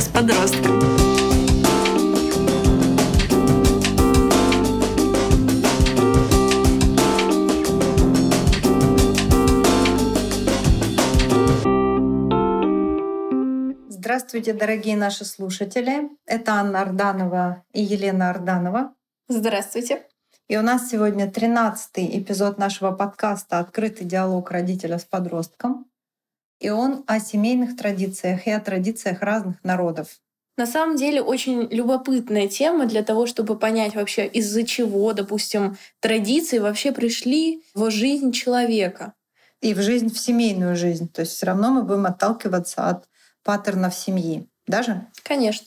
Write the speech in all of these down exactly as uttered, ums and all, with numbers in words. с подростком. Здравствуйте, дорогие наши слушатели. Это Анна Арданова и Елена Арданова. Здравствуйте. И у нас сегодня тринадцатый эпизод нашего подкаста «Открытый диалог родителя с подростком». И он о семейных традициях и о традициях разных народов. На самом деле очень любопытная тема для того, чтобы понять вообще, из-за чего, допустим, традиции вообще пришли в жизнь человека. И в жизнь, в семейную жизнь. То есть все равно мы будем отталкиваться от паттернов семьи. Даже? Конечно.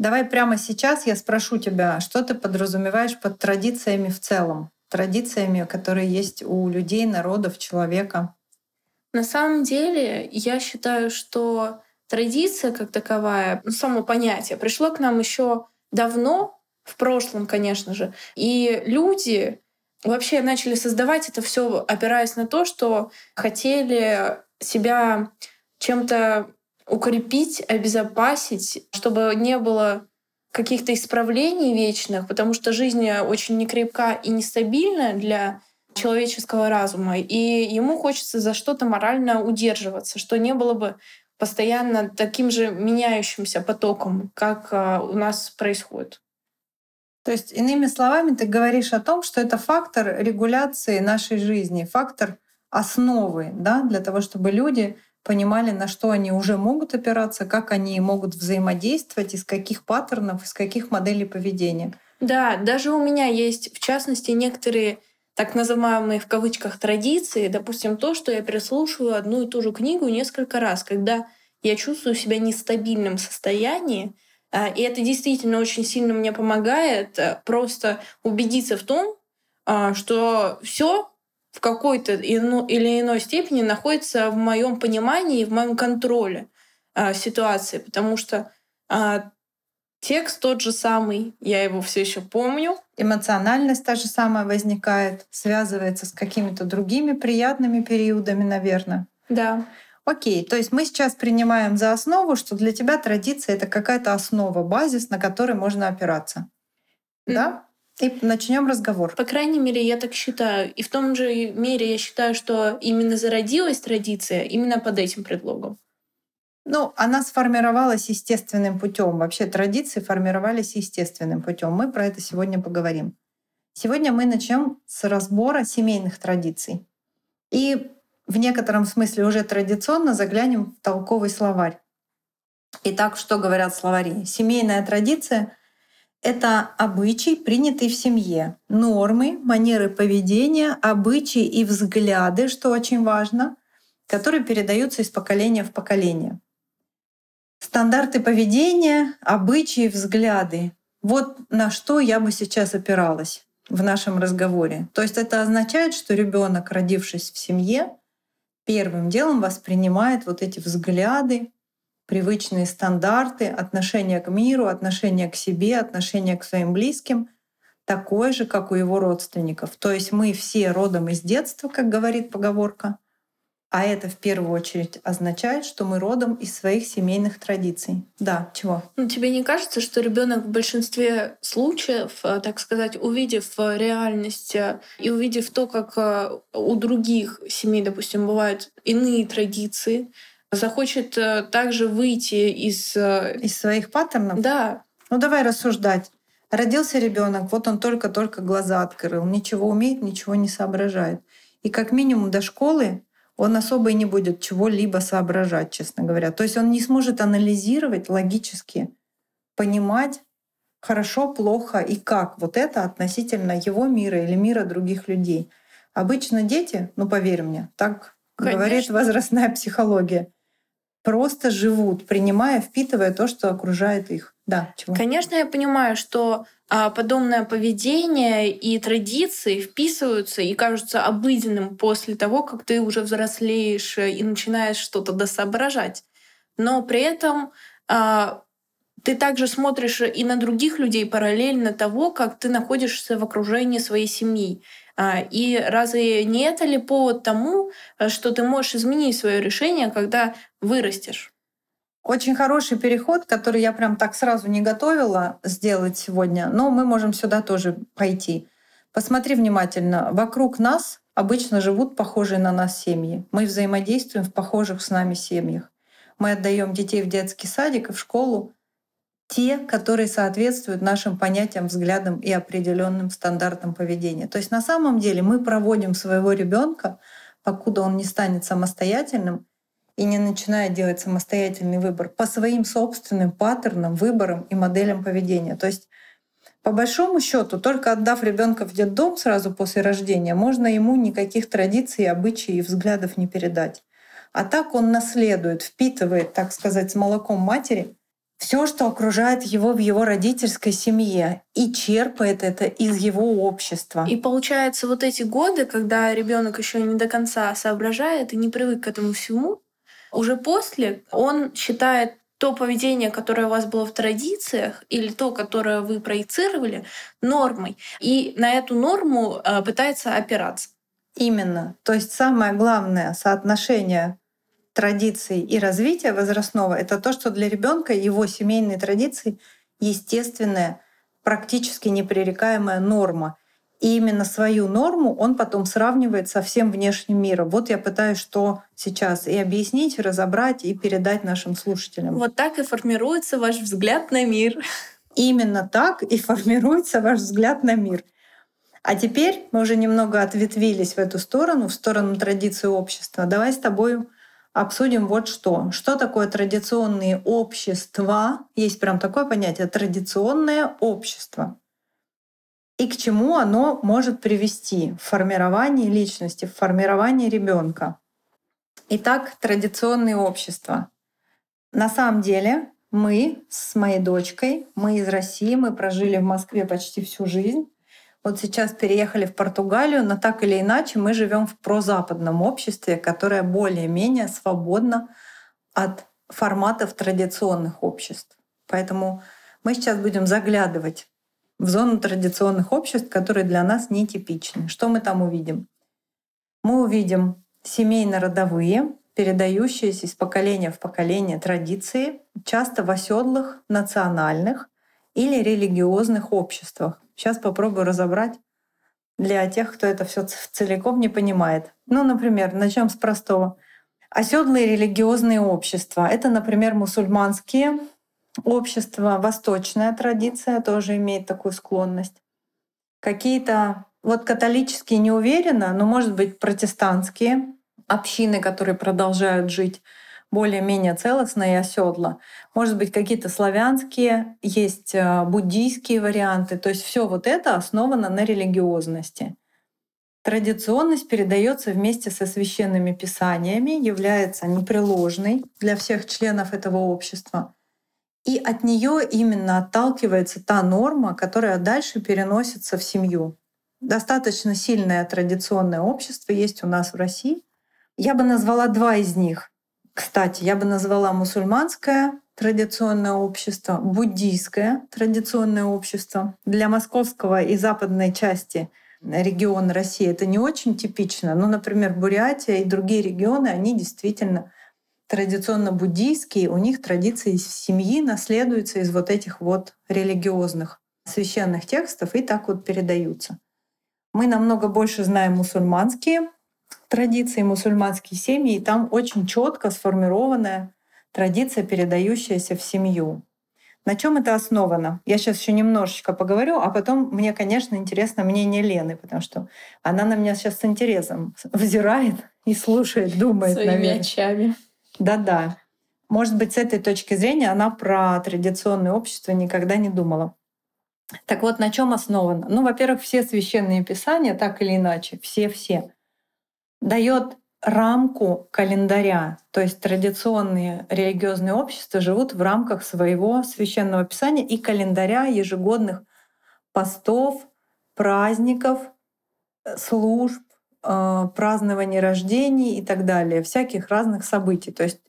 Давай прямо сейчас я спрошу тебя, что ты подразумеваешь под традициями в целом? Традициями, которые есть у людей, народов, человека. На самом деле, я считаю, что традиция как таковая, ну, само понятие, пришло к нам еще давно, в прошлом, конечно же. И люди вообще начали создавать это все, опираясь на то, что хотели себя чем-то укрепить, обезопасить, чтобы не было каких-то исправлений вечных, потому что жизнь очень некрепка и нестабильна для человеческого разума, и ему хочется за что-то морально удерживаться, что не было бы постоянно таким же меняющимся потоком, как у нас происходит. То есть, иными словами, ты говоришь о том, что это фактор регуляции нашей жизни, фактор основы, да, для того, чтобы люди понимали, на что они уже могут опираться, как они могут взаимодействовать, из каких паттернов, из каких моделей поведения. Да, даже у меня есть, в частности, некоторые так называемые в кавычках традиции, допустим, то, что я переслушиваю одну и ту же книгу несколько раз, когда я чувствую себя в нестабильном состоянии, и это действительно очень сильно мне помогает просто убедиться в том, что все в какой-то или иной степени находится в моем понимании и в моем контроле ситуации, потому что текст тот же самый, я его все еще помню. Эмоциональность та же самая возникает, связывается с какими-то другими приятными периодами, наверное. Да. Окей, то есть мы сейчас принимаем за основу, что для тебя традиция — это какая-то основа, базис, на который можно опираться. Mm. Да? И начнем разговор. По крайней мере, я так считаю. И в том же мере я считаю, что именно зародилась традиция именно под этим предлогом. Ну, она сформировалась естественным путем. Вообще традиции формировались естественным путем. Мы про это сегодня поговорим. Сегодня мы начнем с разбора семейных традиций. И в некотором смысле уже традиционно заглянем в толковый словарь. Итак, что говорят словари? Семейная традиция — это обычай, принятый в семье, нормы, манеры поведения, обычаи и взгляды, что очень важно, которые передаются из поколения в поколение. Стандарты поведения, обычаи, взгляды. Вот на что я бы сейчас опиралась в нашем разговоре. То есть это означает, что ребенок, родившись в семье, первым делом воспринимает вот эти взгляды, привычные стандарты, отношение к миру, отношение к себе, отношение к своим близким, такое же, как у его родственников. То есть мы все родом из детства, как говорит поговорка. А это в первую очередь означает, что мы родом из своих семейных традиций. Да, чего? Ну, тебе не кажется, что ребенок в большинстве случаев, так сказать, увидев реальность и увидев то, как у других семей, допустим, бывают иные традиции, захочет также выйти из... Из своих паттернов? Да. Ну давай рассуждать. Родился ребенок, вот он только-только глаза открыл, ничего умеет, ничего не соображает. И как минимум до школы он особо и не будет чего-либо соображать, честно говоря. То есть он не сможет анализировать логически, понимать хорошо, плохо и как вот это относительно его мира или мира других людей. Обычно дети, ну поверь мне, так Конечно. Говорит возрастная психология, просто живут, принимая, впитывая то, что окружает их. Да, чего? Конечно, я понимаю, что подобное поведение и традиции вписываются и кажутся обыденным после того, как ты уже взрослеешь и начинаешь что-то досоображать. Но при этом ты также смотришь и на других людей параллельно того, как ты находишься в окружении своей семьи. И разве не это ли повод тому, что ты можешь изменить свое решение, когда вырастешь? Очень хороший переход, который я прям так сразу не готовила сделать сегодня, но мы можем сюда тоже пойти. Посмотри внимательно. Вокруг нас обычно живут похожие на нас семьи. Мы взаимодействуем в похожих с нами семьях. Мы отдаем детей в детский садик и в школу, те, которые соответствуют нашим понятиям, взглядам и определенным стандартам поведения. То есть на самом деле мы проводим своего ребенка, покуда он не станет самостоятельным и не начинает делать самостоятельный выбор по своим собственным паттернам, выборам и моделям поведения. То есть по большому счету, только отдав ребенка в детдом сразу после рождения, можно ему никаких традиций, обычаев и взглядов не передать. А так он наследует, впитывает, так сказать, с молоком матери все, что окружает его в его родительской семье, и черпает это из его общества. И получается, вот эти годы, когда ребенок еще не до конца соображает и не привык к этому всему, уже после он считает то поведение, которое у вас было в традициях, или то, которое вы проецировали, нормой, и на эту норму пытается опираться. Именно. То есть самое главное соотношение традиций и развития возрастного — это то, что для ребенка его семейные традиции — естественная, практически непререкаемая норма. И именно свою норму он потом сравнивает со всем внешним миром. Вот я пытаюсь что сейчас и объяснить, и разобрать, и передать нашим слушателям. Вот так и формируется ваш взгляд на мир. Именно так и формируется ваш взгляд на мир. А теперь мы уже немного ответвились в эту сторону, в сторону традиции общества. Давай с тобой обсудим вот что. Что такое традиционные общества? Есть прям такое понятие — традиционное общество. И к чему оно может привести в формировании личности, в формировании ребенка. Итак, традиционные общества. На самом деле мы с моей дочкой, мы из России, мы прожили в Москве почти всю жизнь. Вот сейчас переехали в Португалию, но так или иначе мы живем в прозападном обществе, которое более-менее свободно от форматов традиционных обществ. Поэтому мы сейчас будем заглядывать в зону традиционных обществ, которые для нас нетипичны. Что мы там увидим? Мы увидим семейно-родовые, передающиеся из поколения в поколение традиции, часто в оседлых, национальных или религиозных обществах. Сейчас попробую разобрать для тех, кто это все целиком не понимает. Ну, например, начнем с простого. Оседлые религиозные общества — это, например, мусульманские общество, восточная традиция тоже имеет такую склонность. Какие-то вот католические не уверена, но, может быть, протестантские общины, которые продолжают жить более-менее целостно и оседло. Может быть, какие-то славянские, есть буддийские варианты. То есть все вот это основано на религиозности. Традиционность передается вместе со священными писаниями, является непреложной для всех членов этого общества. И от нее именно отталкивается та норма, которая дальше переносится в семью. Достаточно сильное традиционное общество есть у нас в России. Я бы назвала два из них. Кстати, я бы назвала мусульманское традиционное общество, буддийское традиционное общество. Для московского и западной части региона России это не очень типично. Но, например, Бурятия и другие регионы, они действительно традиционно буддийские, у них традиции из семьи наследуются из вот этих вот религиозных священных текстов и так вот передаются. Мы намного больше знаем мусульманские традиции, мусульманские семьи, и там очень четко сформированная традиция, передающаяся в семью. На чем это основано? Я сейчас еще немножечко поговорю, а потом мне, конечно, интересно мнение Лены, потому что она на меня сейчас с интересом взирает и слушает, думает, наверное. Своими очами. Да-да. Может быть, с этой точки зрения она про традиционное общество никогда не думала. Так вот, на чем основано? Ну, во-первых, все священные писания, так или иначе, все-все, дает рамку календаря. То есть традиционные религиозные общества живут в рамках своего священного писания и календаря ежегодных постов, праздников, служб, празднование рождений и так далее, всяких разных событий. То есть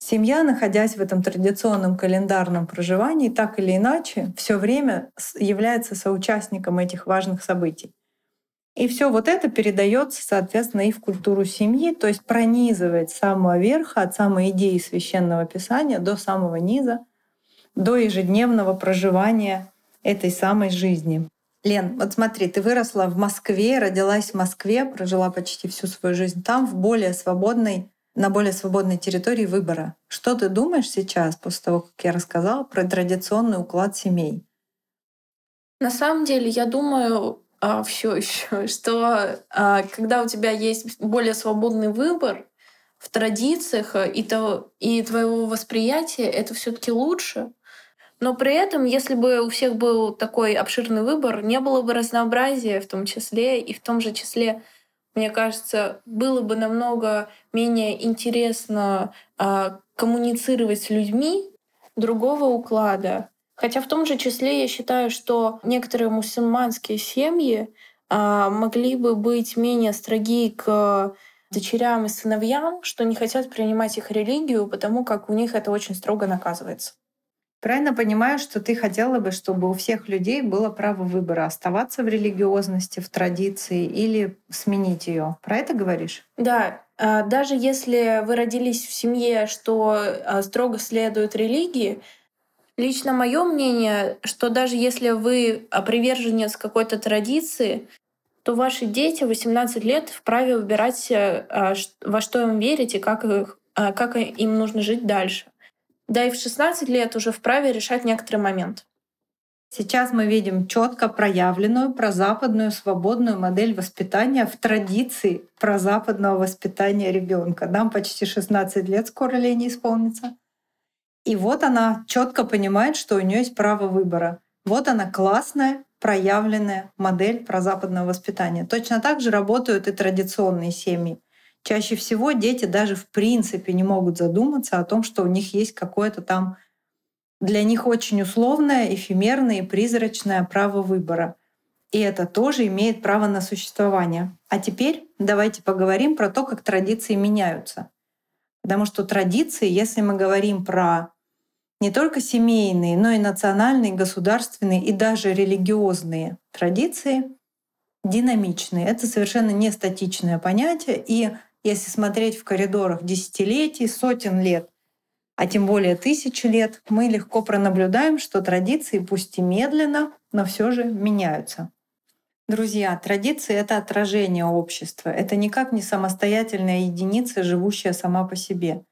семья, находясь в этом традиционном календарном проживании, так или иначе, все время является соучастником этих важных событий. И все вот это передается, соответственно, и в культуру семьи, то есть пронизывает с самого верха, от самой идеи священного писания до самого низа, до ежедневного проживания этой самой жизни. Лен, вот смотри, ты выросла в Москве, родилась в Москве, прожила почти всю свою жизнь там, в более свободной, на более свободной территории выбора. Что ты думаешь сейчас, после того, как я рассказала, про традиционный уклад семей? На самом деле, я думаю а, все еще, что а, когда у тебя есть более свободный выбор в традициях и, то, и твоего восприятия, это все-таки лучше. Но при этом, если бы у всех был такой обширный выбор, не было бы разнообразия в том числе, и в том же числе, мне кажется, было бы намного менее интересно а, коммуницировать с людьми другого уклада. Хотя в том же числе я считаю, что некоторые мусульманские семьи а, могли бы быть менее строги к дочерям и сыновьям, что не хотят принимать их религию, потому как у них это очень строго наказывается. Правильно понимаю, что ты хотела бы, чтобы у всех людей было право выбора, оставаться в религиозности, в традиции или сменить ее. Про это говоришь? Да. Даже если вы родились в семье, что строго следует религии, лично мое мнение, что даже если вы приверженец какой-то традиции, то ваши дети в восемнадцать лет вправе выбирать, во что им верить и как, их, как им нужно жить дальше. Да и в шестнадцать лет уже вправе решать некоторый момент. Сейчас мы видим четко проявленную прозападную свободную модель воспитания в традиции прозападного воспитания ребенка. Нам почти шестнадцать лет скоро Лене исполнится. И вот она четко понимает, что у нее есть право выбора. Вот она классная, проявленная модель прозападного воспитания. Точно так же работают и традиционные семьи. Чаще всего дети даже в принципе не могут задуматься о том, что у них есть какое-то там для них очень условное, эфемерное и призрачное право выбора. И это тоже имеет право на существование. А теперь давайте поговорим про то, как традиции меняются. Потому что традиции, если мы говорим про не только семейные, но и национальные, государственные и даже религиозные традиции, динамичные. Это совершенно не статичное понятие. И если смотреть в коридорах десятилетий, сотен лет, а тем более тысячи лет, мы легко пронаблюдаем, что традиции, пусть и медленно, но все же меняются. Друзья, традиции — это отражение общества. Это никак не самостоятельная единица, живущая сама по себе.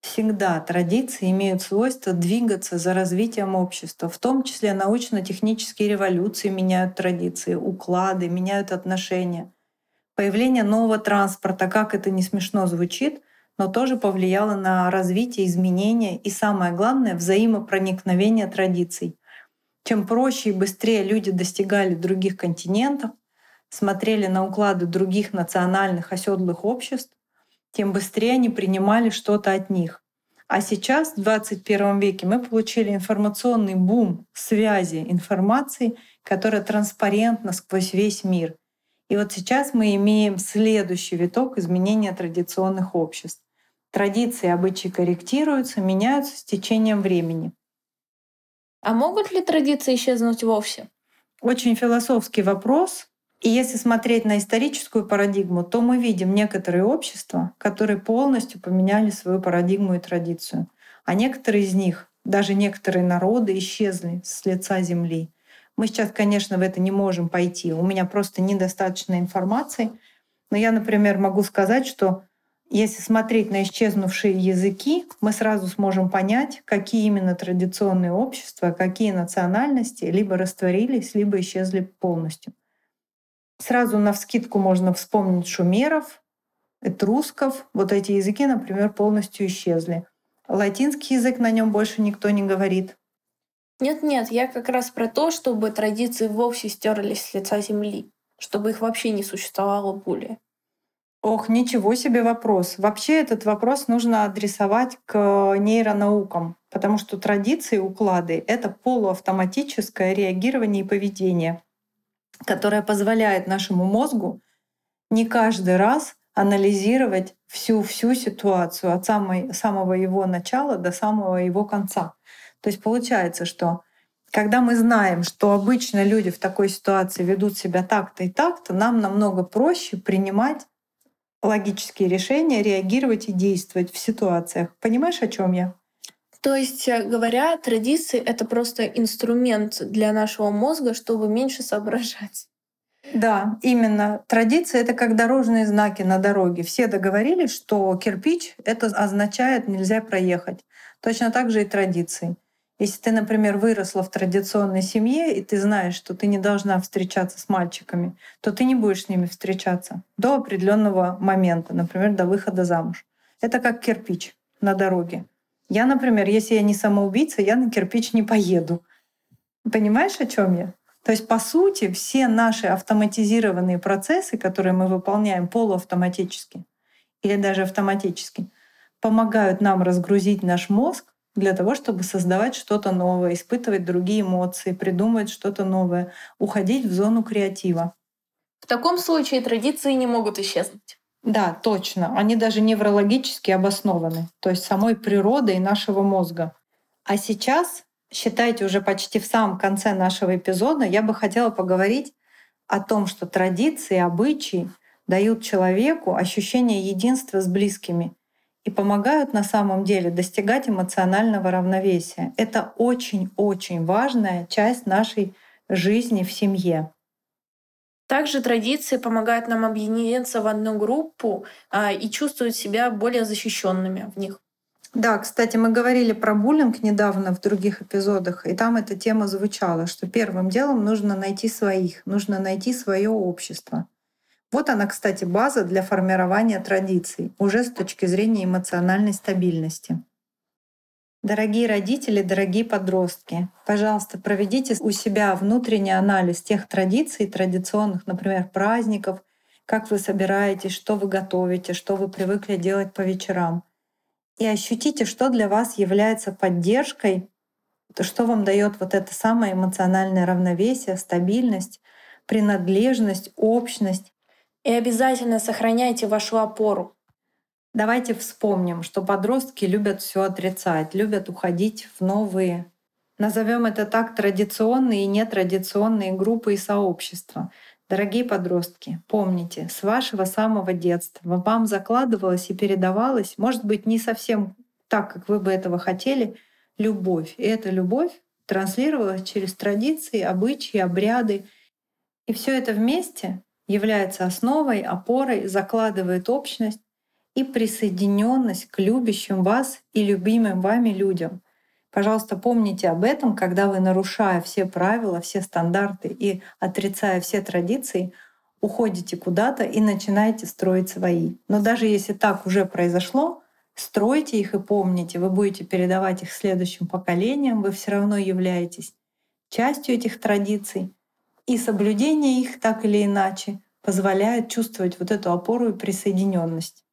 Всегда традиции имеют свойство двигаться за развитием общества. В том числе научно-технические революции меняют традиции, уклады, меняют отношения. Появление нового транспорта, как это не смешно звучит, но тоже повлияло на развитие, изменения и, самое главное, взаимопроникновение традиций. Чем проще и быстрее люди достигали других континентов, смотрели на уклады других национальных оседлых обществ, тем быстрее они принимали что-то от них. А сейчас, в двадцать первом веке, мы получили информационный бум связи информации, которая транспарентна сквозь весь мир. И вот сейчас мы имеем следующий виток изменения традиционных обществ. Традиции и обычаи корректируются, меняются с течением времени. А могут ли традиции исчезнуть вовсе? Очень философский вопрос. И если смотреть на историческую парадигму, то мы видим некоторые общества, которые полностью поменяли свою парадигму и традицию. А некоторые из них, даже некоторые народы, исчезли с лица земли. Мы сейчас, конечно, в это не можем пойти. У меня просто недостаточно информации. Но я, например, могу сказать, что если смотреть на исчезнувшие языки, мы сразу сможем понять, какие именно традиционные общества, какие национальности либо растворились, либо исчезли полностью. Сразу навскидку можно вспомнить шумеров, этрусков. Вот эти языки, например, полностью исчезли. Латинский язык, на нем больше никто не говорит. Нет-нет, я как раз про то, чтобы традиции вовсе стерлись с лица земли, чтобы их вообще не существовало более. Ох, ничего себе вопрос. Вообще этот вопрос нужно адресовать к нейронаукам, потому что традиции, уклады — это полуавтоматическое реагирование и поведение, которая позволяет нашему мозгу не каждый раз анализировать всю-всю ситуацию от самой, самого его начала до самого его конца. То есть получается, что когда мы знаем, что обычно люди в такой ситуации ведут себя так-то и так-то, нам намного проще принимать логические решения, реагировать и действовать в ситуациях. Понимаешь, о чем я? То есть, говоря, традиции — это просто инструмент для нашего мозга, чтобы меньше соображать. Да, именно. Традиции — это как дорожные знаки на дороге. Все договорились, что кирпич — это означает «нельзя проехать». Точно так же и традиции. Если ты, например, выросла в традиционной семье, и ты знаешь, что ты не должна встречаться с мальчиками, то ты не будешь с ними встречаться до определенного момента, например, до выхода замуж. Это как кирпич на дороге. Я, например, если я не самоубийца, я на кирпич не поеду. Понимаешь, о чем я? То есть, по сути, все наши автоматизированные процессы, которые мы выполняем полуавтоматически или даже автоматически, помогают нам разгрузить наш мозг для того, чтобы создавать что-то новое, испытывать другие эмоции, придумывать что-то новое, уходить в зону креатива. В таком случае традиции не могут исчезнуть. Да, точно. Они даже неврологически обоснованы, то есть самой природой нашего мозга. А сейчас, считайте, уже почти в самом конце нашего эпизода, я бы хотела поговорить о том, что традиции, обычаи дают человеку ощущение единства с близкими и помогают на самом деле достигать эмоционального равновесия. Это очень-очень важная часть нашей жизни в семье. Также традиции помогают нам объединиться в одну группу а, и чувствовать себя более защищенными в них. Да, кстати, мы говорили про буллинг недавно в других эпизодах, и там эта тема звучала, что первым делом нужно найти своих, нужно найти свое общество. Вот она, кстати, база для формирования традиций, уже с точки зрения эмоциональной стабильности. Дорогие родители, дорогие подростки, пожалуйста, проведите у себя внутренний анализ тех традиций, традиционных, например, праздников, как вы собираетесь, что вы готовите, что вы привыкли делать по вечерам. И ощутите, что для вас является поддержкой, что вам дает вот это самое эмоциональное равновесие, стабильность, принадлежность, общность. И обязательно сохраняйте вашу опору. Давайте вспомним, что подростки любят все отрицать, любят уходить в новые, назовем это так, традиционные и нетрадиционные группы и сообщества. Дорогие подростки, помните, с вашего самого детства вам закладывалась и передавалась, может быть, не совсем так, как вы бы этого хотели, любовь. И эта любовь транслировалась через традиции, обычаи, обряды. И все это вместе является основой, опорой, закладывает общность и присоединенность к любящим вас и любимым вами людям. Пожалуйста, помните об этом, когда вы, нарушая все правила, все стандарты и отрицая все традиции, уходите куда-то и начинаете строить свои. Но даже если так уже произошло, стройте их и помните, вы будете передавать их следующим поколениям, вы все равно являетесь частью этих традиций, и соблюдение их так или иначе позволяет чувствовать вот эту опору и присоединенность.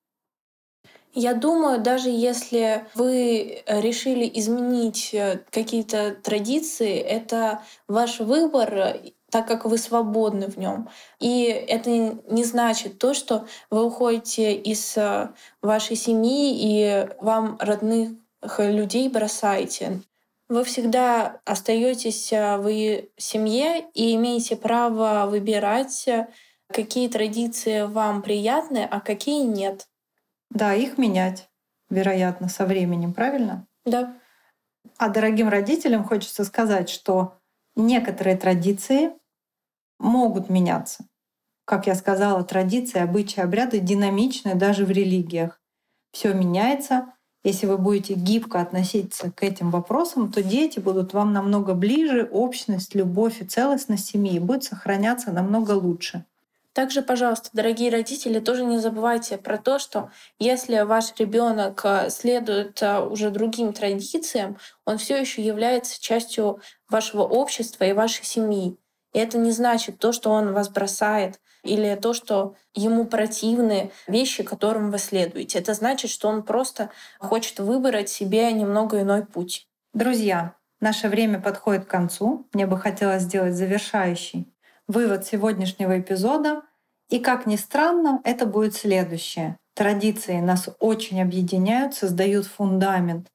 Я думаю, даже если вы решили изменить какие-то традиции, это ваш выбор, так как вы свободны в нем. И это не значит то, что вы уходите из вашей семьи и вам родных людей бросаете. Вы всегда остаетесь в семье и имеете право выбирать, какие традиции вам приятны, а какие нет. Да, их менять, вероятно, со временем, правильно? Да. А дорогим родителям хочется сказать, что некоторые традиции могут меняться. Как я сказала, традиции, обычаи, обряды динамичны даже в религиях. Все меняется. Если вы будете гибко относиться к этим вопросам, то дети будут вам намного ближе, общность, любовь и целостность семьи будет сохраняться намного лучше. Также, пожалуйста, дорогие родители, тоже не забывайте про то, что если ваш ребенок следует уже другим традициям, он все еще является частью вашего общества и вашей семьи. И это не значит то, что он вас бросает, или то, что ему противны вещи, которым вы следуете. Это значит, что он просто хочет выбрать себе немного иной путь. Друзья, наше время подходит к концу. Мне бы хотелось сделать завершающий вывод сегодняшнего эпизода. И, как ни странно, это будет следующее. Традиции нас очень объединяют, создают фундамент,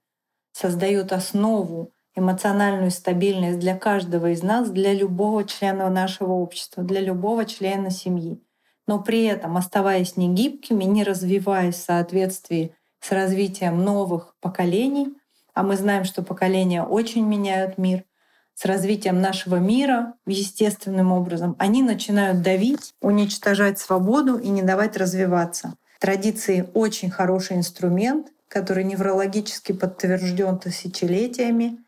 создают основу эмоциональную стабильность для каждого из нас, для любого члена нашего общества, для любого члена семьи. Но при этом, оставаясь негибкими, не развиваясь в соответствии с развитием новых поколений, а мы знаем, что поколения очень меняют мир, с развитием нашего мира естественным образом, они начинают давить, уничтожать свободу и не давать развиваться. Традиции — очень хороший инструмент, который неврологически подтвержден тысячелетиями,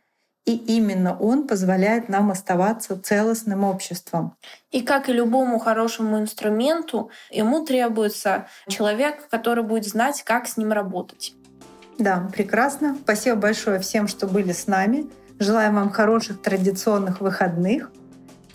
и именно он позволяет нам оставаться целостным обществом. И как и любому хорошему инструменту, ему требуется человек, который будет знать, как с ним работать. Да, прекрасно. Спасибо большое всем, что были с нами. Желаем вам хороших традиционных выходных.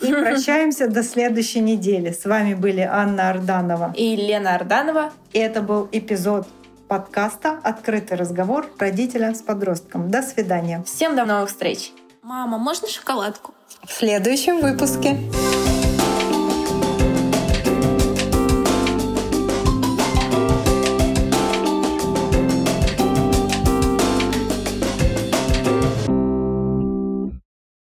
И прощаемся до следующей недели. С вами были Анна Арданова и Елена Арданова. И это был эпизод подкаста «Открытый разговор родителя с подростком». До свидания. Всем до новых встреч. Мама, можно шоколадку? В следующем выпуске.